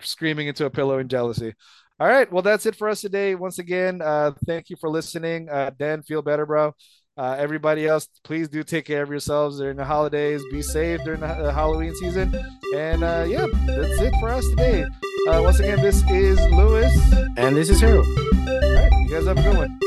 screaming into a pillow in jealousy. All right. Well, that's it for us today. Once again, uh, thank you for listening. Uh, Dan, feel better, bro. Uh, everybody else, please do take care of yourselves during the holidays. Be safe during the uh, Halloween season. And uh, yeah, that's it for us today. Uh, once again, this is Luis. And this is Harold. All right. You guys have a good one.